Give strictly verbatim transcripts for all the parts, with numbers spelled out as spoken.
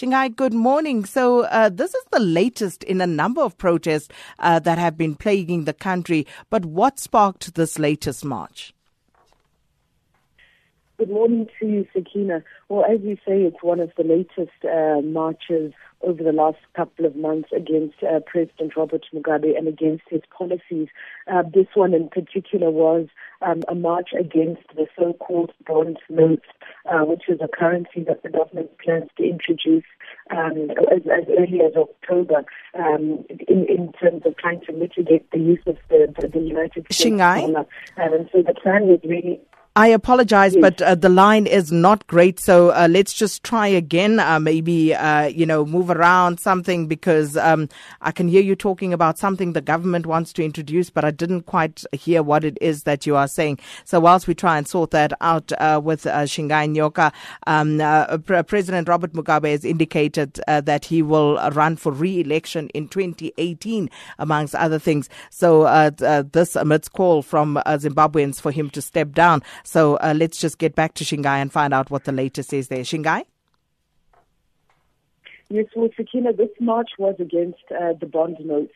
Ching Hai, good morning. So uh, this is the latest in a number of protests uh, that have been plaguing the country. But what sparked this latest march? Good morning to you, Sakina. Well, as you say, it's one of the latest uh, marches over the last couple of months against uh, President Robert Mugabe and against his policies. Uh, this one in particular was um, a march against the so-called bond notes, uh, which is a currency that the government plans to introduce um, as, as early as October um, in, in terms of trying to mitigate the use of the, the, the United States dollar. Um, and so the plan was really... I apologize, yes. but uh, the line is not great. So uh, let's just try again, uh, maybe, uh, you know, move around something, because um, I can hear you talking about something the government wants to introduce, but I didn't quite hear what it is that you are saying. So whilst we try and sort that out uh, with uh, Shingai Nyoka, um, uh, Pre- President Robert Mugabe has indicated uh, that he will run for re-election in twenty eighteen, amongst other things. So uh, uh, this amidst call from uh, Zimbabweans for him to step down. So uh, let's just get back to Shingai and find out what the latest is there. Shingai? Yes, well, Sakina, this march was against uh, the bond notes.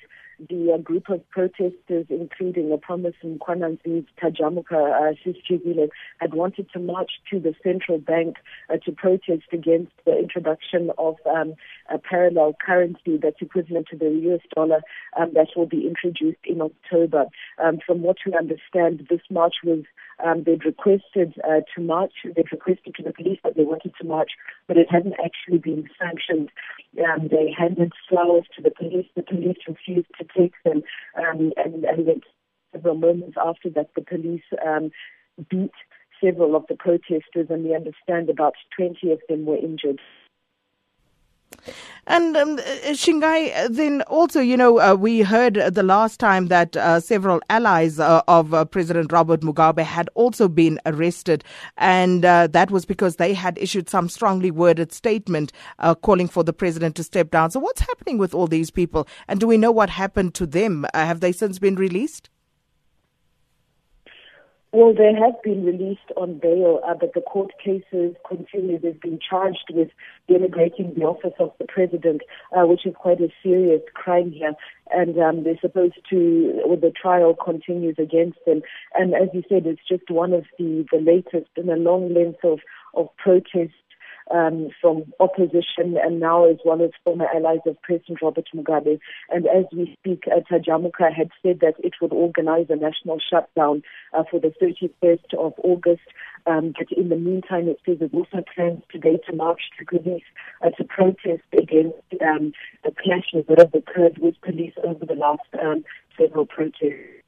The uh, group of protesters, including a promise from Mkwananzi's Tajamuka, uh, Sesijikile, had wanted to march to the central bank uh, to protest against the introduction of um, a parallel currency that's equivalent to the U S dollar um, that will be introduced in October. Um, from what we understand, this march was, um, they'd requested uh, to march, they'd requested to the police that they wanted to march, but it hadn't actually been sanctioned. Um, they handed flowers to the police, the police refused to take them, um, and, and then several moments after that, the police um, beat several of the protesters, and we understand about twenty of them were injured. And um, Shingai, then also, you know, uh, we heard the last time that uh, several allies uh, of uh, President Robert Mugabe had also been arrested, and uh, that was because they had issued some strongly worded statement uh, calling for the president to step down. So what's happening with all these people, and do we know what happened to them? Uh, have they since been released? Well, they have been released on bail, uh, but the court cases continue. They've been charged with denigrating the office of the president, uh, which is quite a serious crime here. And um, they're supposed to, well, the trial continues against them. And as you said, it's just one of the, the latest in a long length of, of protests um, from opposition and now as well as former allies of President Robert Mugabe. And as we speak, uh, Tajamuka had said that it would organize a national shutdown uh, for the thirty-first of August. Um, but in the meantime, it says it also plans today to march to police uh, to protest against um, the clashes that have occurred with police over the last um, several protests.